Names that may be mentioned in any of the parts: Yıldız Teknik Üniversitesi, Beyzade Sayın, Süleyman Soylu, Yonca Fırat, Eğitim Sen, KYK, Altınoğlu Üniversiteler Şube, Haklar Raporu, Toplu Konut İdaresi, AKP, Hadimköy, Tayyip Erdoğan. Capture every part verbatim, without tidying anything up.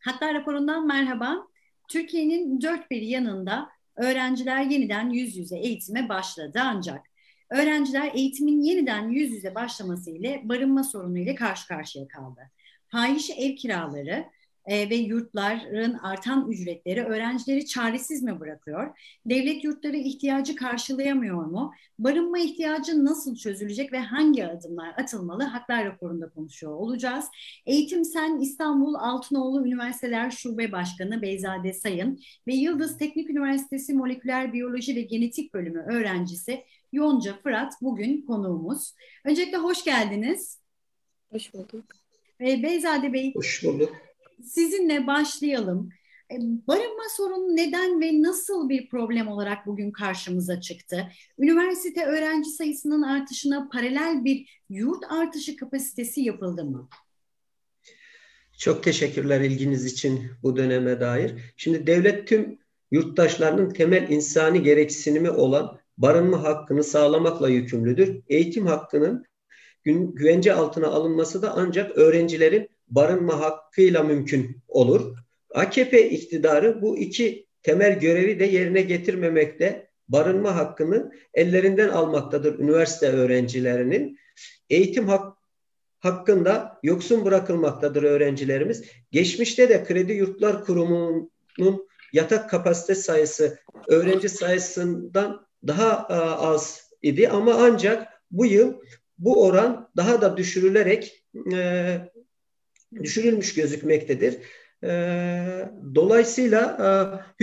Haklar Raporu'ndan merhaba. Türkiye'nin dört bir yanında öğrenciler yeniden yüz yüze eğitime başladı ancak öğrenciler eğitimin yeniden yüz yüze başlaması ile barınma sorunu ile karşı karşıya kaldı. Fahiş ev kiraları ve yurtların artan ücretleri öğrencileri çaresiz mi bırakıyor? Devlet yurtları ihtiyacı karşılayamıyor mu? Barınma ihtiyacı nasıl çözülecek ve hangi adımlar atılmalı? Haklar Raporu'nda konuşuyor olacağız. Eğitim Sen İstanbul Altınoğlu Üniversiteler Şube Başkanı Beyzade Sayın ve Yıldız Teknik Üniversitesi Moleküler Biyoloji ve Genetik Bölümü öğrencisi Yonca Fırat bugün konuğumuz. Öncelikle hoş geldiniz. Hoş bulduk. Beyzade Bey. Hoş bulduk. Sizinle başlayalım. Barınma sorunu neden ve nasıl bir problem olarak bugün karşımıza çıktı? Üniversite öğrenci sayısının artışına paralel bir yurt artışı kapasitesi yapıldı mı? Çok teşekkürler ilginiz için bu döneme dair. Şimdi devlet tüm yurttaşlarının temel insani gereksinimi olan barınma hakkını sağlamakla yükümlüdür. Eğitim hakkının güvence altına alınması da ancak öğrencilerin barınma hakkıyla mümkün olur. A K P iktidarı bu iki temel görevi de yerine getirmemekte, barınma hakkını ellerinden almaktadır üniversite öğrencilerinin. Eğitim hak, hakkında yoksun bırakılmaktadır öğrencilerimiz. Geçmişte de Kredi Yurtlar Kurumu'nun yatak kapasite sayısı öğrenci sayısından daha az idi ama ancak bu yıl bu oran daha da düşürülerek e, düşürülmüş gözükmektedir. Ee, dolayısıyla e,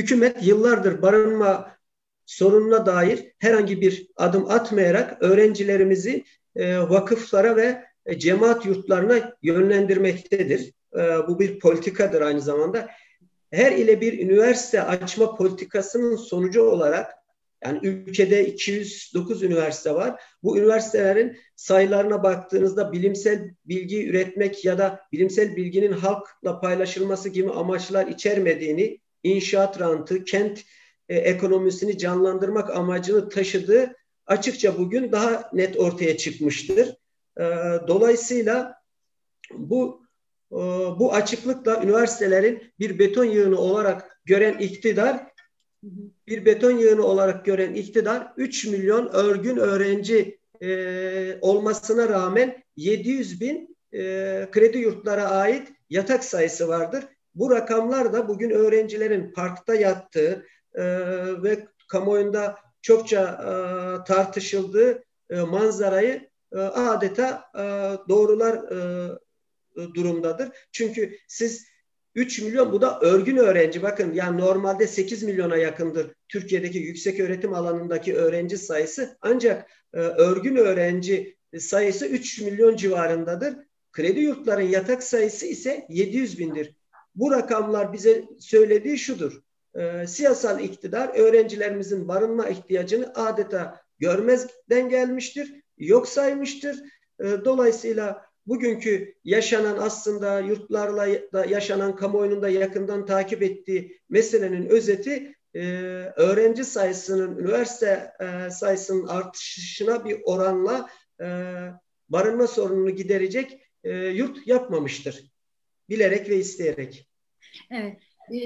hükümet yıllardır barınma sorununa dair herhangi bir adım atmayarak öğrencilerimizi e, vakıflara ve e, cemaat yurtlarına yönlendirmektedir. E, bu bir politikadır aynı zamanda. Her ile bir üniversite açma politikasının sonucu olarak yani ülkede iki yüz dokuz üniversite var. Bu üniversitelerin sayılarına baktığınızda bilimsel bilgi üretmek ya da bilimsel bilginin halkla paylaşılması gibi amaçlar içermediğini, inşaat rantı, kent e, ekonomisini canlandırmak amacını taşıdığı açıkça bugün daha net ortaya çıkmıştır. E, dolayısıyla bu e, bu açıklıkla üniversitelerin bir beton yığını olarak gören iktidar Bir beton yığını olarak gören iktidar üç milyon örgün öğrenci e, olmasına rağmen yedi yüz bin e, kredi yurtlara ait yatak sayısı vardır. Bu rakamlar da bugün öğrencilerin parkta yattığı e, ve kamuoyunda çokça e, tartışıldığı e, manzarayı e, adeta e, doğrular e, durumdadır. Çünkü siz üç milyon, bu da örgün öğrenci. Bakın yani normalde sekiz milyona yakındır Türkiye'deki yüksek öğretim alanındaki öğrenci sayısı. Ancak e, örgün öğrenci sayısı üç milyon civarındadır. Kredi yurtların yatak sayısı ise yedi yüz bindir. Bu rakamlar bize söylediği şudur. E, siyasal iktidar öğrencilerimizin barınma ihtiyacını adeta görmezden gelmiştir, yok saymıştır. E, dolayısıyla bugünkü yaşanan aslında yurtlarla da yaşanan kamuoyunun da yakından takip ettiği meselenin özeti e, öğrenci sayısının, üniversite e, sayısının artışına bir oranla e, barınma sorununu giderecek e, yurt yapmamıştır. Bilerek ve isteyerek. Evet,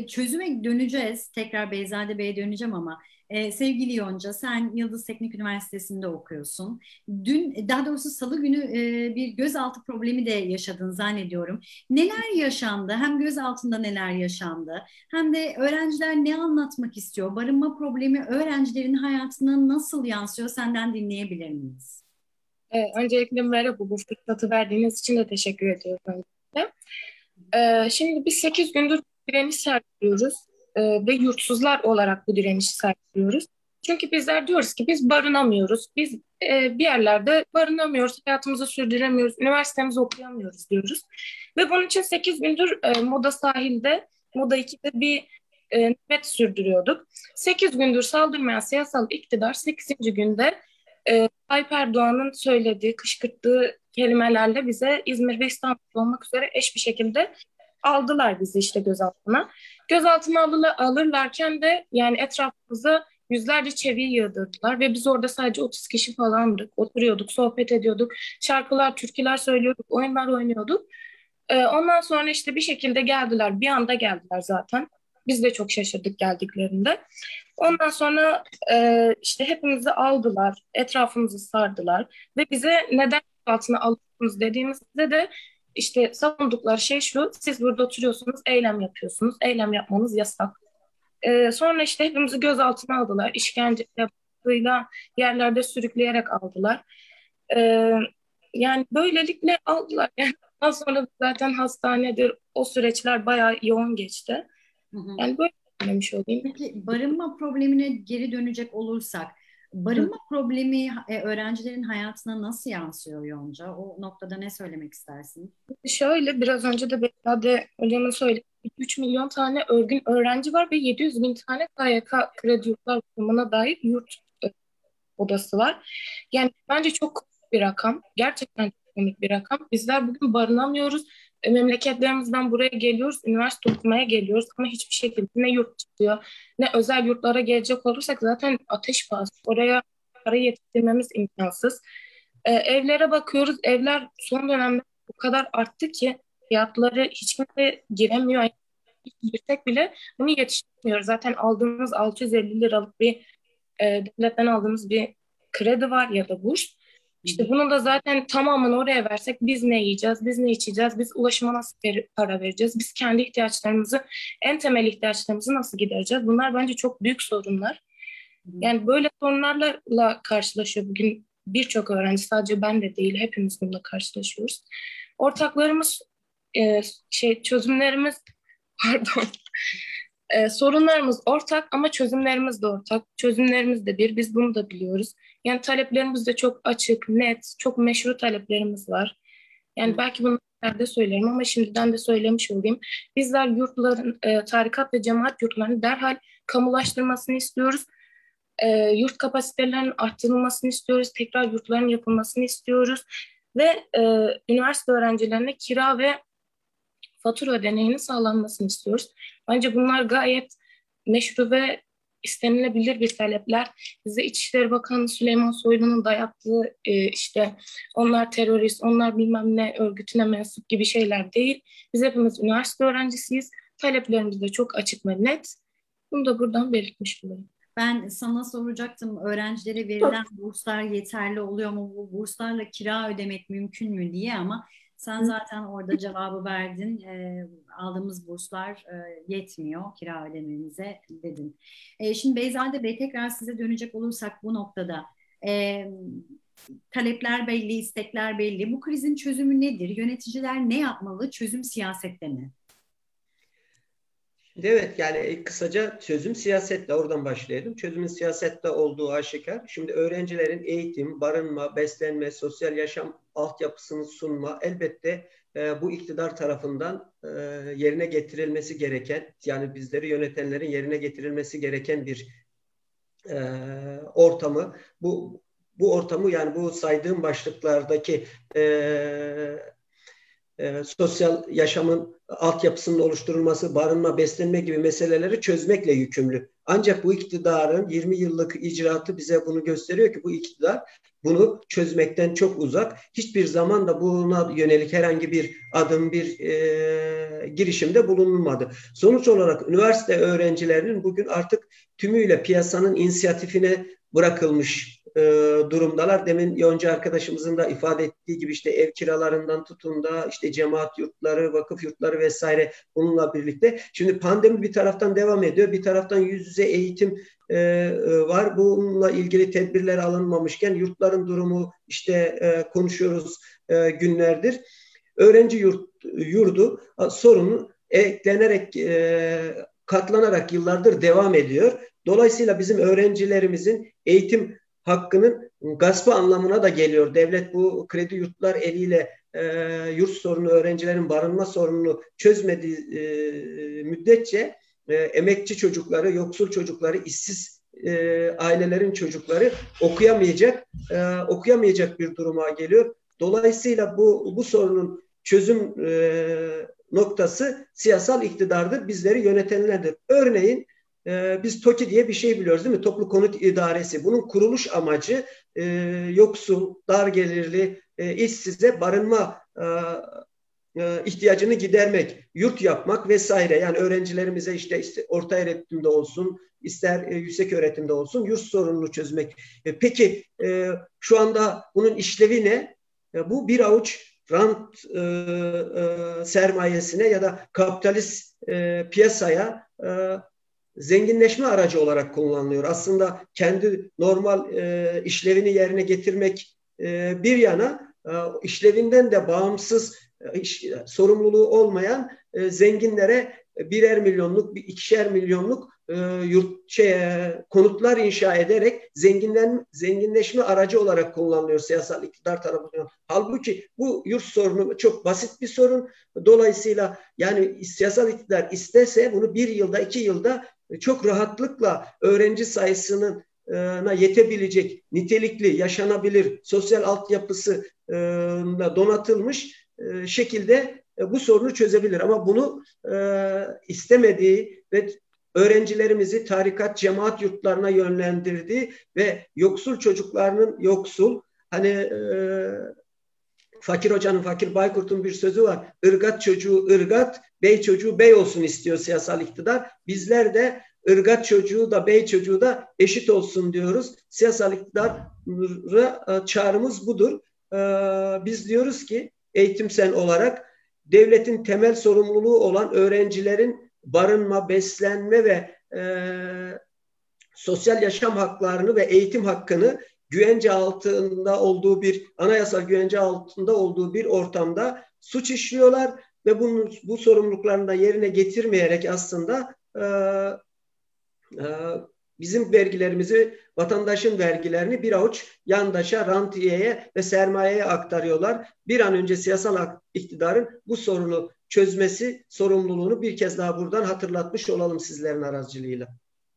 çözüme döneceğiz. Tekrar Beyzade Bey'e döneceğim ama. Ee, sevgili Yonca, sen Yıldız Teknik Üniversitesi'nde okuyorsun. Dün, daha doğrusu salı günü e, bir gözaltı problemi de yaşadın zannediyorum. Neler yaşandı? Hem gözaltında neler yaşandı? Hem de öğrenciler ne anlatmak istiyor? Barınma problemi öğrencilerin hayatına nasıl yansıyor? Senden dinleyebilir miyiz? Ee, öncelikle merhaba, bu fırsatı verdiğiniz için de teşekkür ediyorum. Ee, şimdi biz sekiz gündür direniş sergiliyoruz ve yurtsuzlar olarak bu direnişi sergiliyoruz. Çünkü bizler diyoruz ki biz barınamıyoruz. Biz e, bir yerlerde barınamıyoruz, hayatımızı sürdüremiyoruz, üniversitemizi okuyamıyoruz diyoruz. Ve bunun için sekiz gündür e, Moda Sahil'de, Moda iki'de bir e, nöbet sürdürüyorduk. sekiz gündür saldırmayan siyasal iktidar sekizinci günde e, Tayyip Erdoğan'ın söylediği, kışkırttığı kelimelerle bize İzmir ve İstanbul olmak üzere eş bir şekilde aldılar bizi işte gözaltına. Gözaltına alırlarken de yani etrafımıza yüzlerce çeviri yağdırdılar ve biz orada sadece otuz kişi falandık. Oturuyorduk, sohbet ediyorduk, şarkılar, türküler söylüyorduk, oyunlar oynuyorduk. E, ondan sonra işte bir şekilde geldiler. Bir anda geldiler zaten. Biz de çok şaşırdık geldiklerinde. Ondan sonra e, işte hepimizi aldılar, etrafımızı sardılar ve bize neden altına aldınız dediğimizde de işte savundukları şey şu: siz burada oturuyorsunuz, eylem yapıyorsunuz, eylem yapmanız yasak. E, sonra işte hepimizi gözaltına aldılar, işkence yaptığıyla yerlerde sürükleyerek aldılar. E, yani böylelikle aldılar. Yani ondan sonra zaten hastanedir, o süreçler bayağı yoğun geçti. Hı hı. Yani böyle demiş olayım. Peki barınma problemine geri dönecek olursak, barınma hı. problemi e, öğrencilerin hayatına nasıl yansıyor Yonca? O noktada ne söylemek istersin? Şöyle, biraz önce de Beyza'da hocamın söylediği üç milyon tane örgün öğrenci var ve yedi yüz bin tane K Y K Kredi Yurtlar Kurumu'na dair yurt odası var. Yani bence çok komik bir rakam. Gerçekten çok komik bir rakam. Bizler bugün barınamıyoruz. Memleketlerimizden buraya geliyoruz, üniversite okumaya geliyoruz ama hiçbir şekilde ne yurt çıkıyor, ne özel yurtlara gelecek olursak zaten ateş pahası. Oraya para yetiştirmemiz imkansız. Ee, evlere bakıyoruz. Evler son dönemde o kadar arttı ki fiyatları hiç kimse giremiyor. Yani girsek bile bunu yetiştirmiyor. Zaten aldığımız altı yüz elli liralık bir e, devletten aldığımız bir kredi var ya da burs. İşte bunu da zaten tamamını oraya versek biz ne yiyeceğiz, biz ne içeceğiz, biz ulaşıma nasıl para vereceğiz, biz kendi ihtiyaçlarımızı, en temel ihtiyaçlarımızı nasıl gidereceğiz? Bunlar bence çok büyük sorunlar. Yani böyle sorunlarla karşılaşıyor bugün birçok öğrenci, sadece ben de değil, hepimiz bununla karşılaşıyoruz. Ortaklarımız, e, şey çözümlerimiz, pardon, e, sorunlarımız ortak ama çözümlerimiz de ortak, çözümlerimiz de bir, biz bunu da biliyoruz. Yani taleplerimiz de çok açık, net, çok meşru taleplerimiz var. Yani belki bunları da söylerim ama şimdiden de söylemiş olayım. Bizler yurtların, e, tarikat ve cemaat yurtlarını derhal kamulaştırmasını istiyoruz. E, yurt kapasitelerinin arttırılmasını istiyoruz. Tekrar yurtların yapılmasını istiyoruz. Ve e, üniversite öğrencilerine kira ve fatura ödeneğinin sağlanmasını istiyoruz. Bence bunlar gayet meşru ve istenilebilir bir talepler. Bize İçişleri Bakanı Süleyman Soylu'nun dayattığı e, işte onlar terörist, onlar bilmem ne örgütüne mensup gibi şeyler değil. Biz hepimiz üniversite öğrencisiyiz. Taleplerimiz de çok açık ve net. Bunu da buradan belirtmiş olayım. Ben sana soracaktım, öğrencilere verilen burslar yeterli oluyor mu? Bu burslarla kira ödemek mümkün mü diye, ama sen zaten orada cevabı verdin. E, aldığımız burslar e, yetmiyor kira ödememize dedin. E, şimdi Beyzade Bey, tekrar size dönecek olursak bu noktada e, talepler belli, istekler belli. Bu krizin çözümü nedir? Yöneticiler ne yapmalı? Çözüm siyasette mi? Evet, yani kısaca çözüm siyasetle, oradan başlayalım. Çözümün siyasette olduğu aşikar. Şimdi öğrencilerin eğitim, barınma, beslenme, sosyal yaşam altyapısını sunma elbette e, bu iktidar tarafından e, yerine getirilmesi gereken, yani bizleri yönetenlerin yerine getirilmesi gereken bir e, ortamı, bu bu ortamı, yani bu saydığım başlıklardaki e, E, sosyal yaşamın altyapısının oluşturulması, barınma, beslenme gibi meseleleri çözmekle yükümlü. Ancak bu iktidarın yirmi yıllık icraatı bize bunu gösteriyor ki bu iktidar bunu çözmekten çok uzak. Hiçbir zaman da buna yönelik herhangi bir adım, bir e, girişimde bulunulmadı. Sonuç olarak üniversite öğrencilerinin bugün artık tümüyle piyasanın inisiyatifine bırakılmış durumdalar. Demin Yonca arkadaşımızın da ifade ettiği gibi işte ev kiralarından tutun da işte cemaat yurtları, vakıf yurtları vesaire, bununla birlikte. Şimdi pandemi bir taraftan devam ediyor. Bir taraftan yüz yüze eğitim e, var. Bununla ilgili tedbirler alınmamışken yurtların durumu işte e, konuşuyoruz e, günlerdir. Öğrenci yurt, yurdu sorunu eklenerek e, katlanarak yıllardır devam ediyor. Dolayısıyla bizim öğrencilerimizin eğitim hakkının gaspı anlamına da geliyor. Devlet bu kredi yurtlar eliyle e, yurt sorunu, öğrencilerin barınma sorununu çözmediği e, müddetçe e, emekçi çocukları, yoksul çocukları, işsiz e, ailelerin çocukları okuyamayacak, e, okuyamayacak bir duruma geliyor. Dolayısıyla bu bu sorunun çözüm e, noktası siyasal iktidardır, bizleri yönetenlerdir. Örneğin Ee, biz TOKİ diye bir şey biliyoruz değil mi? Toplu Konut İdaresi. Bunun kuruluş amacı e, yoksul, dar gelirli, e, işsize barınma e, ihtiyacını gidermek, yurt yapmak vesaire. Yani öğrencilerimize işte orta öğretimde olsun, ister yüksek öğretimde olsun yurt sorununu çözmek. Peki şu anda bunun işlevi ne? Bu bir avuç rant sermayesine ya da kapitalist piyasaya zenginleşme aracı olarak kullanılıyor. Aslında kendi normal işlevini yerine getirmek bir yana, işlevinden de bağımsız, İş, sorumluluğu olmayan e, zenginlere birer milyonluk, bir ikişer milyonluk e, yurt şey, e, konutlar inşa ederek zenginlen, zenginleşme aracı olarak kullanılıyor siyasal iktidar tarafından. Halbuki bu yurt sorunu çok basit bir sorun. Dolayısıyla yani siyasal iktidar istese bunu bir yılda, iki yılda çok rahatlıkla öğrenci sayısının yetebilecek, nitelikli, yaşanabilir, sosyal altyapısına donatılmış şekilde bu sorunu çözebilir. Ama bunu istemediği ve öğrencilerimizi tarikat, cemaat yurtlarına yönlendirdiği ve yoksul çocuklarının yoksul, hani Fakir Hoca'nın, Fakir Baykurt'un bir sözü var. Irgat çocuğu ırgat, bey çocuğu bey olsun istiyor siyasal iktidar. Bizler de ırgat çocuğu da bey çocuğu da eşit olsun diyoruz. Siyasal iktidara çağrımız budur. Biz diyoruz ki Eğitim Sen olarak devletin temel sorumluluğu olan öğrencilerin barınma, beslenme ve e, sosyal yaşam haklarını ve eğitim hakkını güvence altında olduğu bir, anayasal güvence altında olduğu bir ortamda suç işliyorlar ve bunu, bu sorumluluklarını da yerine getirmeyerek aslında e, e, bizim vergilerimizi, vatandaşın vergilerini bir avuç yandaşa, rantiyeye ve sermayeye aktarıyorlar. Bir an önce siyasal iktidarın bu sorunu çözmesi sorumluluğunu bir kez daha buradan hatırlatmış olalım sizlerin aracılığıyla.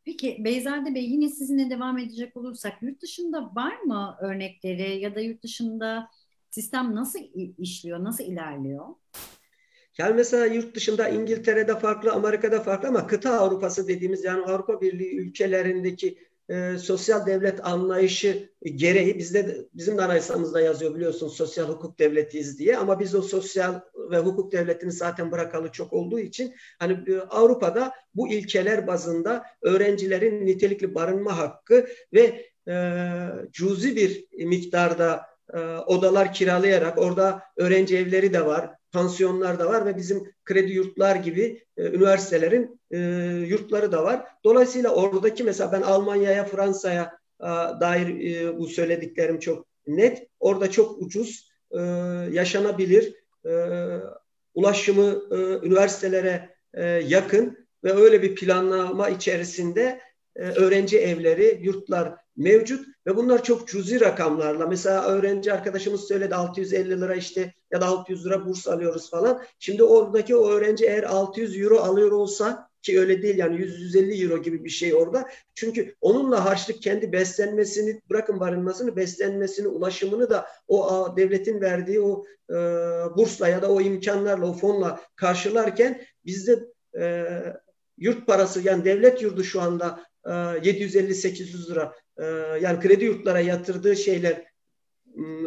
Peki Beyzade Bey, yine sizinle devam edecek olursak, yurt dışında var mı örnekleri ya da yurt dışında sistem nasıl işliyor, nasıl ilerliyor? Yani mesela yurt dışında İngiltere'de farklı, Amerika'da farklı ama kıta Avrupası dediğimiz, yani Avrupa Birliği ülkelerindeki e, sosyal devlet anlayışı gereği bizde de, bizim de anayasamızda yazıyor biliyorsunuz, sosyal hukuk devletiyiz diye, ama biz o sosyal ve hukuk devletini zaten bırakalı çok olduğu için hani e, Avrupa'da bu ilkeler bazında öğrencilerin nitelikli barınma hakkı ve e, cüzi bir miktarda e, odalar kiralayarak, orada öğrenci evleri de var, pansiyonlar da var ve bizim kredi yurtlar gibi e, üniversitelerin e, yurtları da var. Dolayısıyla oradaki, mesela ben Almanya'ya, Fransa'ya e, dair e, bu söylediklerim çok net. Orada çok ucuz, e, yaşanabilir, e, ulaşımı e, üniversitelere e, yakın ve öyle bir planlama içerisinde e, öğrenci evleri, yurtlar mevcut ve bunlar çok cüzi rakamlarla, mesela öğrenci arkadaşımız söyledi altı yüz elli lira işte ya da altı yüz lira burs alıyoruz falan. Şimdi oradaki o öğrenci eğer altı yüz euro alıyor olsa, ki öyle değil yani yüz elli euro gibi bir şey orada, çünkü onunla harçlık kendi beslenmesini bırakın, barınmasını, beslenmesini, ulaşımını da o devletin verdiği o e, bursla ya da o imkanlarla, o fonla karşılarken bizde e, yurt parası, yani devlet yurdu şu anda e, yedi yüz elli sekiz yüz lira. Yani kredi yurtlara yatırdığı şeyler,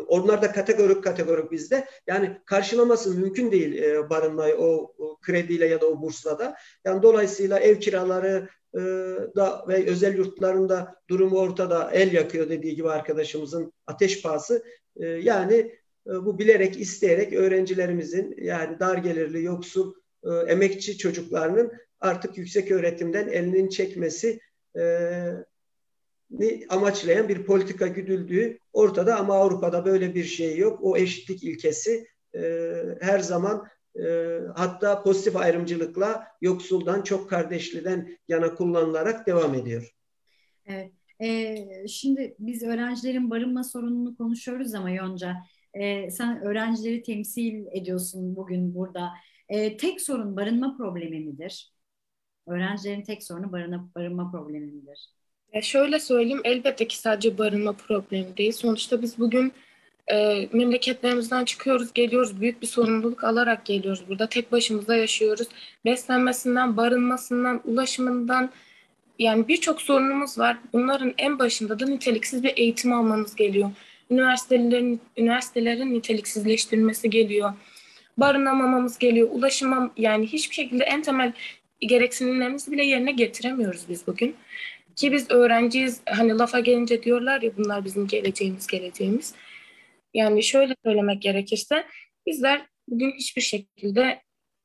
onlar da kategorik kategorik bizde. Yani karşılaması mümkün değil barınmayı o krediyle ya da o bursla da. Yani dolayısıyla ev kiraları da ve özel yurtlarında durumu ortada, el yakıyor dediği gibi arkadaşımızın ateş pahası. Yani bu bilerek, isteyerek öğrencilerimizin, yani dar gelirli, yoksul, emekçi çocuklarının artık yüksek öğretimden elinin çekmesi amaçlayan bir politika güdüldüğü ortada, ama Avrupa'da böyle bir şey yok. O eşitlik ilkesi e, her zaman e, hatta pozitif ayrımcılıkla yoksuldan çok kardeşliden yana kullanılarak devam ediyor. Evet. E, şimdi biz öğrencilerin barınma sorununu konuşuyoruz ama Yonca, e, sen öğrencileri temsil ediyorsun bugün burada. E, tek sorun barınma problemi midir? Öğrencilerin tek sorunu barınma, barınma problemi midir? E şöyle söyleyeyim, elbette ki sadece barınma problemi değil. Sonuçta biz bugün e, memleketlerimizden çıkıyoruz, geliyoruz. Büyük bir sorumluluk alarak geliyoruz. Burada tek başımıza yaşıyoruz. Beslenmesinden, barınmasından, ulaşımından, yani birçok sorunumuz var. Bunların en başında da niteliksiz bir eğitim almamız geliyor. Üniversitelerin, üniversitelerin niteliksizleştirilmesi geliyor. barınamamamız geliyor, ulaşımam, yani hiçbir şekilde en temel gereksinimlerimizi bile yerine getiremiyoruz biz bugün. Ki biz öğrenciyiz, hani lafa gelince diyorlar ya bunlar bizim geleceğimiz, geleceğimiz. Yani şöyle söylemek gerekirse bizler bugün hiçbir şekilde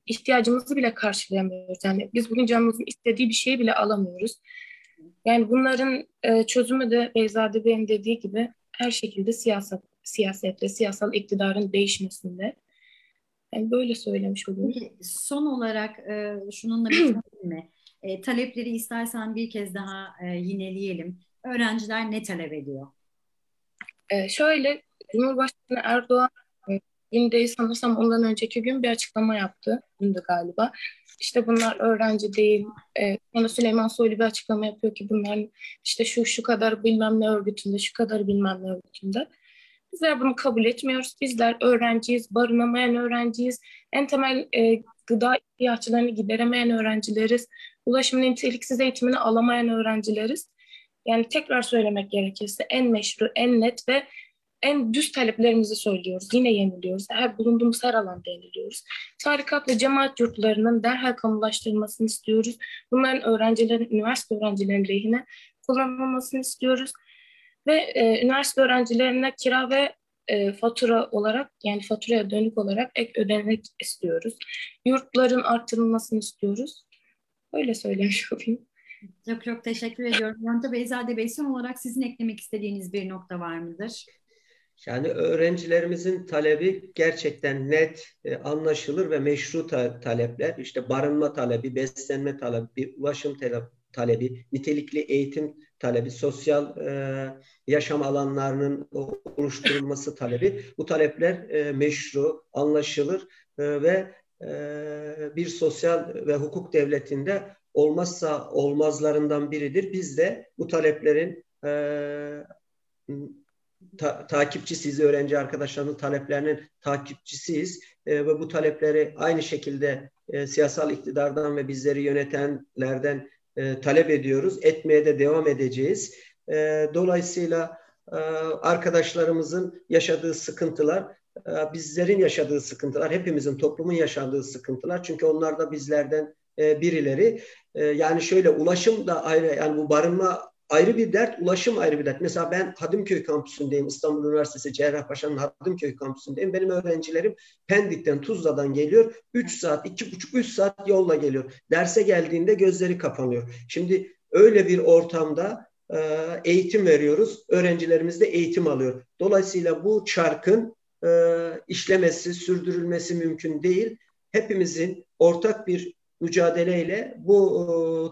ihtiyacımızı bile karşılayamıyoruz. Yani biz bugün canımızın istediği bir şeyi bile alamıyoruz. Yani bunların e, çözümü de Beyzade Bey'in dediği gibi her şekilde siyaset, siyasette, siyasal iktidarın değişmesinde. Yani böyle söylemiş oluyorum. Son olarak e, şununla bitirelim mi? E, talepleri istersen bir kez daha e, yineleyelim. Öğrenciler ne talep ediyor? E, şöyle, Cumhurbaşkanı Erdoğan gündeyi sanırsam ondan önceki gün bir açıklama yaptı. Gündü galiba. İşte bunlar öğrenci değil. E, sonra Süleyman Soylu bir açıklama yapıyor ki bunlar işte şu şu kadar bilmem ne örgütünde, şu kadar bilmem ne örgütünde. Bizler bunu kabul etmiyoruz. Bizler öğrenciyiz, barınamayan öğrenciyiz. En temel e, gıda ihtiyaçlarını gideremeyen öğrencileriz. Ulaşımın niteliksiz eğitimini alamayan öğrencileriz. Yani tekrar söylemek gerekirse en meşru, en net ve en düz taleplerimizi söylüyoruz. Yine yeniliyoruz. Her bulunduğumuz her alanda yeniliyoruz. Tarikat ve cemaat yurtlarının derhal kamulaştırılmasını istiyoruz. Bunların öğrencilerin, üniversite öğrencilerin lehine kullanılmasını istiyoruz. Ve e, üniversite öğrencilerine kira ve e, fatura olarak, yani faturaya dönük olarak ek ödenek istiyoruz. Yurtların artırılmasını istiyoruz. Öyle söylemiş olayım. Çok çok teşekkür ediyorum. Yonca Beyzade Bey, son olarak sizin eklemek istediğiniz bir nokta var mıdır? Yani öğrencilerimizin talebi gerçekten net, e, anlaşılır ve meşru ta talepler. İşte barınma talebi, beslenme talebi, ulaşım talebi, nitelikli eğitim talebi, sosyal e, yaşam alanlarının oluşturulması talebi. Bu talepler e, meşru, anlaşılır e, ve e, bir sosyal ve hukuk devletinde olmazsa olmazlarından biridir. Biz de bu taleplerin e, Ta, takipçisiyiz, öğrenci arkadaşlarının taleplerinin takipçisiyiz e, ve bu talepleri aynı şekilde e, siyasal iktidardan ve bizleri yönetenlerden e, talep ediyoruz. Etmeye de devam edeceğiz. E, dolayısıyla e, arkadaşlarımızın yaşadığı sıkıntılar, e, bizlerin yaşadığı sıkıntılar, hepimizin, toplumun yaşadığı sıkıntılar. Çünkü onlar da bizlerden e, birileri. E, yani şöyle, ulaşım da ayrı, yani bu barınma ayrı bir dert, ulaşım ayrı bir dert. Mesela ben Hadimköy kampüsündeyim. İstanbul Üniversitesi Cerrahpaşa'nın Hadimköy kampüsündeyim. Benim öğrencilerim Pendik'ten, Tuzla'dan geliyor. üç saat, iki buçuk üç saat yolla geliyor. Derse geldiğinde gözleri kapanıyor. Şimdi öyle bir ortamda e, eğitim veriyoruz. Öğrencilerimiz de eğitim alıyor. Dolayısıyla bu çarkın e, işlemesi, sürdürülmesi mümkün değil. Hepimizin ortak bir mücadeleyle bu e,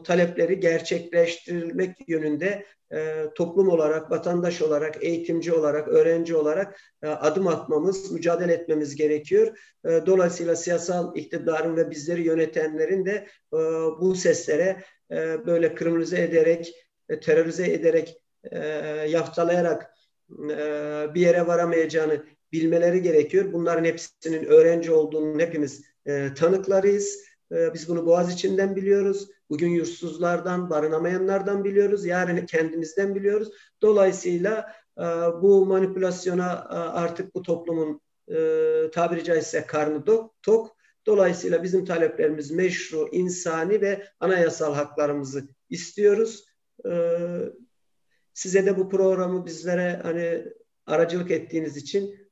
talepleri gerçekleştirmek yönünde e, toplum olarak, vatandaş olarak, eğitimci olarak, öğrenci olarak e, adım atmamız, mücadele etmemiz gerekiyor. E, dolayısıyla siyasal iktidarın ve bizleri yönetenlerin de e, bu seslere e, böyle kriminalize ederek, e, terörize ederek, e, yaftalayarak e, bir yere varamayacağını bilmeleri gerekiyor. Bunların hepsinin öğrenci olduğunun hepimiz e, tanıklarıyız. Biz bunu Boğaziçi'nden biliyoruz. Bugün yurtsuzlardan, barınamayanlardan biliyoruz. Yarın kendimizden biliyoruz. Dolayısıyla bu manipülasyona artık bu toplumun tabiri caizse karnı tok. Dolayısıyla bizim taleplerimiz meşru, insani ve anayasal haklarımızı istiyoruz. Size de bu programı bizlere hani aracılık ettiğiniz için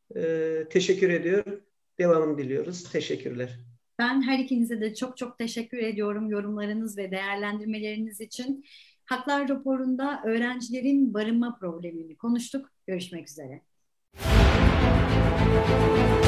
teşekkür ediyorum. Devamını diliyoruz. Teşekkürler. Ben her ikinize de çok çok teşekkür ediyorum yorumlarınız ve değerlendirmeleriniz için. Haklar raporunda öğrencilerin barınma problemini konuştuk. Görüşmek üzere.